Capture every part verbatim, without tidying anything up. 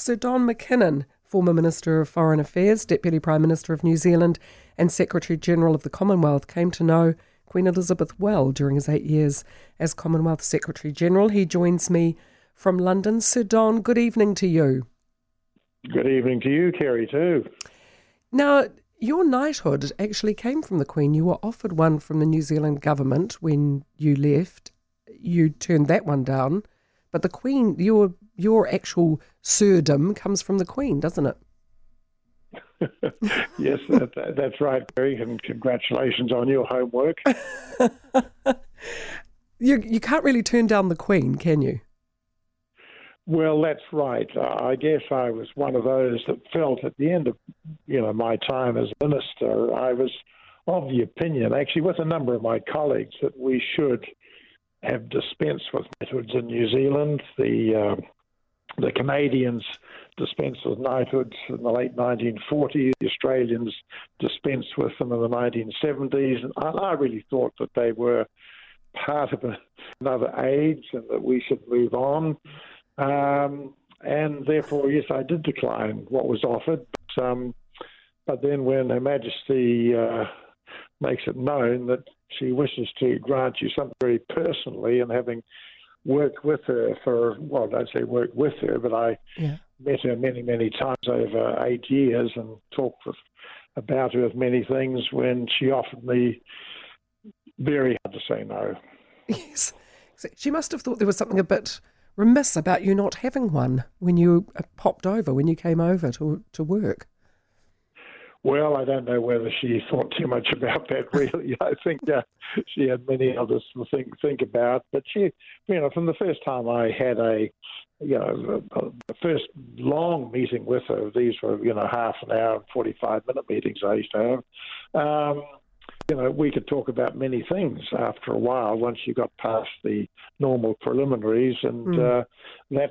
Sir Don McKinnon, former Minister of Foreign Affairs, Deputy Prime Minister of New Zealand and Secretary-General of the Commonwealth, came to know Queen Elizabeth well during his eight years as Commonwealth Secretary-General. He joins me from London. Sir Don, good evening to you. Good evening to you, Kerry, too. Now, your knighthood actually came from the Queen. You were offered one from the New Zealand government when you left. You turned that one down. But the Queen, your your actual sirdom comes from the Queen, doesn't it? Yes, that, that, that's right, Barry, and congratulations on your homework. you you can't really turn down the Queen, can you? Well, that's right. Uh, I guess I was one of those that felt at the end of you know my time as minister, I was of the opinion, actually with a number of my colleagues, that we should have dispensed with knighthoods in New Zealand. The uh, the Canadians dispensed with knighthoods in the late nineteen forties. The Australians dispensed with them in the nineteen seventies. And I, I really thought that they were part of a, another age and that we should move on. Um, and therefore, yes, I did decline what was offered. But, um, but then when Her Majesty uh, makes it known that she wishes to grant you something very personally, and having worked with her for, well, I don't say worked with her, but I yeah. met her many, many times over eight years and talked with, about her of many things, when she offered me, very hard to say no. Yes. She must have thought there was something a bit remiss about you not having one when you popped over, when you came over to to work. Well, I don't know whether she thought too much about that, really. I think uh, she had many others to think, think about. But she, you know, from the first time I had a, you know, the first long meeting with her, these were, you know, half an hour and forty-five minute meetings I used to have, um, you know, we could talk about many things after a while once you got past the normal preliminaries. And mm. uh, that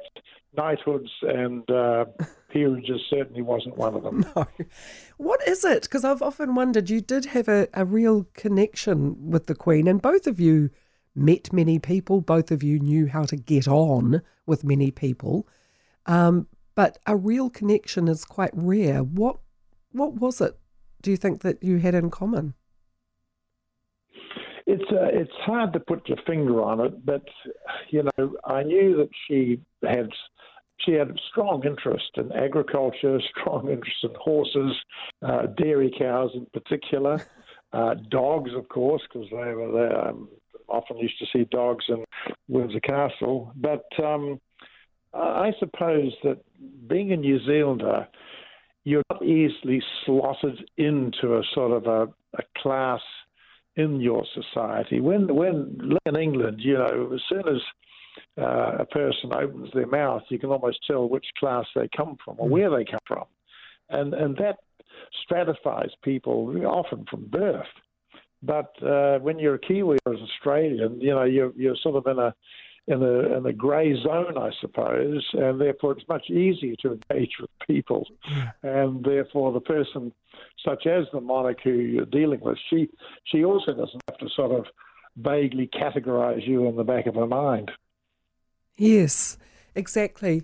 knighthoods and uh, peerages certainly wasn't one of them. No. What is it? Because I've often wondered, you did have a, a real connection with the Queen, and both of you met many people, both of you knew how to get on with many people. Um, but a real connection is quite rare. What, what was it, do you think, that you had in common? It's uh, it's hard to put your finger on it, but you know I knew that she had she had a strong interest in agriculture, strong interest in horses, uh, dairy cows in particular, uh, dogs of course, because they were there. I often used to see dogs in Windsor Castle, but um, I suppose that being a New Zealander, you're not easily slotted into a sort of a, a class in your society. When, when in England, you know, as soon as uh, a person opens their mouth, you can almost tell which class they come from or where they come from. And and that stratifies people often from birth. But uh, when you're a Kiwi or an Australian, you know, you're, you're sort of in a, in a, in a grey zone, I suppose, and therefore it's much easier to engage with people. And therefore the person such as the monarch who you're dealing with, she she also doesn't have to sort of vaguely categorise you in the back of her mind. Yes, exactly.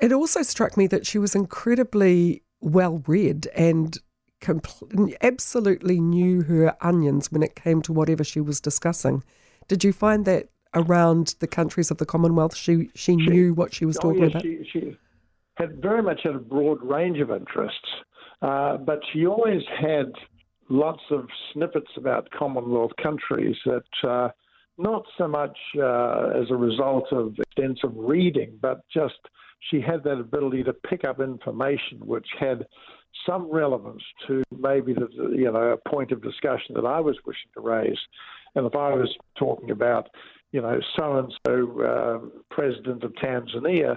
It also struck me that she was incredibly well-read and compl- absolutely knew her onions when it came to whatever she was discussing. Did you find that around the countries of the Commonwealth, she, she, she knew what she was oh talking yeah, about? She, she had very much had a broad range of interests. Uh, but she always had lots of snippets about Commonwealth countries that uh, not so much uh, as a result of extensive reading, but just she had that ability to pick up information which had some relevance to maybe the, you know, a point of discussion that I was wishing to raise. And if I was talking about, you know, so-and-so um, president of Tanzania,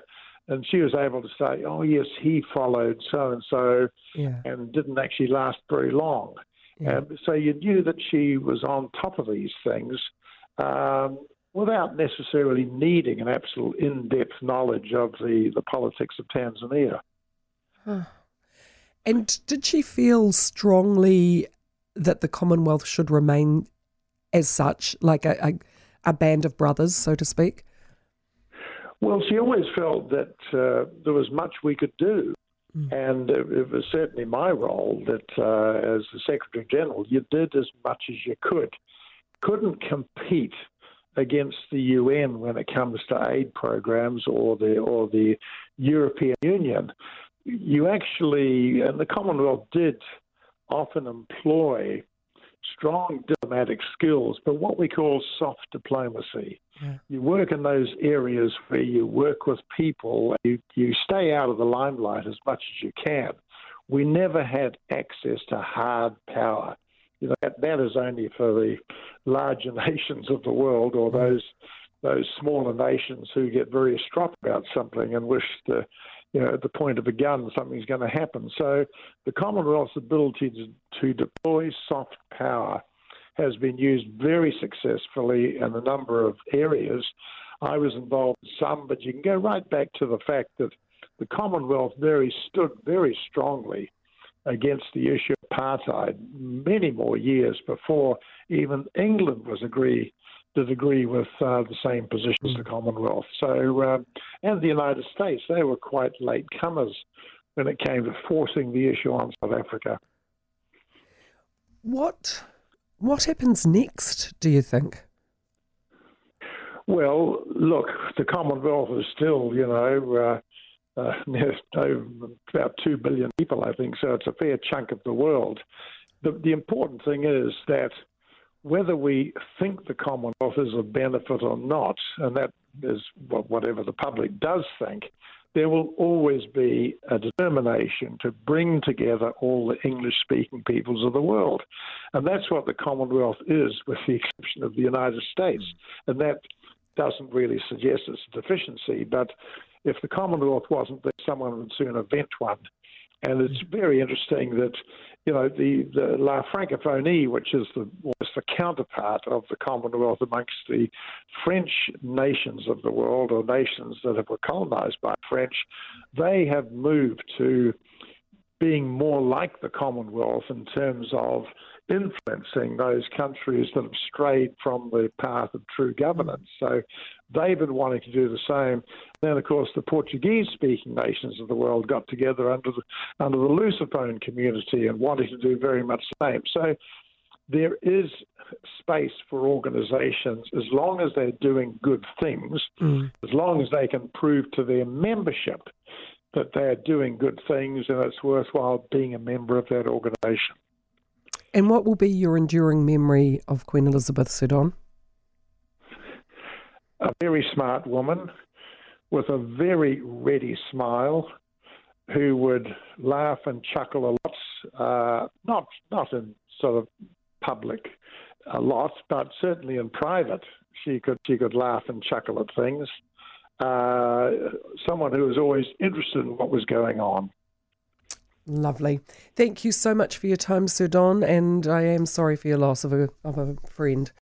and she was able to say, oh, yes, he followed so-and-so yeah. and didn't actually last very long. Yeah. Um, so you knew that she was on top of these things um, without necessarily needing an absolute in-depth knowledge of the, the politics of Tanzania. Huh. And did she feel strongly that the Commonwealth should remain as such, like a, a, a band of brothers, so to speak? Well, she always felt that uh, there was much we could do. Mm. And it, it was certainly my role that uh, as the Secretary General, you did as much as you could. Couldn't compete against the U N when it comes to aid programs or the or the European Union. You actually, and the Commonwealth did often employ strong diplomatic skills, but what we call soft diplomacy. Yeah. You work in those areas where you work with people, you, you stay out of the limelight as much as you can. We never had access to hard power. You know, that, that is only for the larger nations of the world, or those those smaller nations who get very distraught about something and wish to, you know, at the point of a gun, something's going to happen. So the Commonwealth's ability to, to deploy soft power has been used very successfully in a number of areas. I was involved in some, but you can go right back to the fact that the Commonwealth very stood very strongly against the issue of apartheid many more years before even England was agree did agree with uh, the same position as the Commonwealth. So, uh, and the United States, they were quite late comers when it came to forcing the issue on South Africa. What what happens next, do you think? Well, look, the Commonwealth is still, you know, uh, Uh, there's no, about two billion people, I think, so it's a fair chunk of the world. The, the important thing is that whether we think the Commonwealth is a benefit or not, and that is whatever the public does think, there will always be a determination to bring together all the English-speaking peoples of the world. And that's what the Commonwealth is, with the exception of the United States. And that doesn't really suggest it's a deficiency, but if the Commonwealth wasn't there, someone would soon invent one. And it's very interesting that, you know, the, the La Francophonie, which is the, was the counterpart of the Commonwealth amongst the French nations of the world, or nations that were colonized by French, they have moved to being more like the Commonwealth in terms of influencing those countries that have strayed from the path of true governance. So they've been wanting to do the same. Then, of course, the Portuguese-speaking nations of the world got together under the, under the Lusophone community and wanted to do very much the same. So there is space for organisations, as long as they're doing good things, mm. as long as they can prove to their membership that they're doing good things and it's worthwhile being a member of that organisation. And what will be your enduring memory of Queen Elizabeth, Sir Don? A very smart woman with a very ready smile, who would laugh and chuckle a lot, uh, not not in sort of public a lot, but certainly in private she could she could laugh and chuckle at things. Uh, someone who was always interested in what was going on. Lovely. Thank you so much for your time, Sir Don, and I am sorry for your loss of a, of a friend.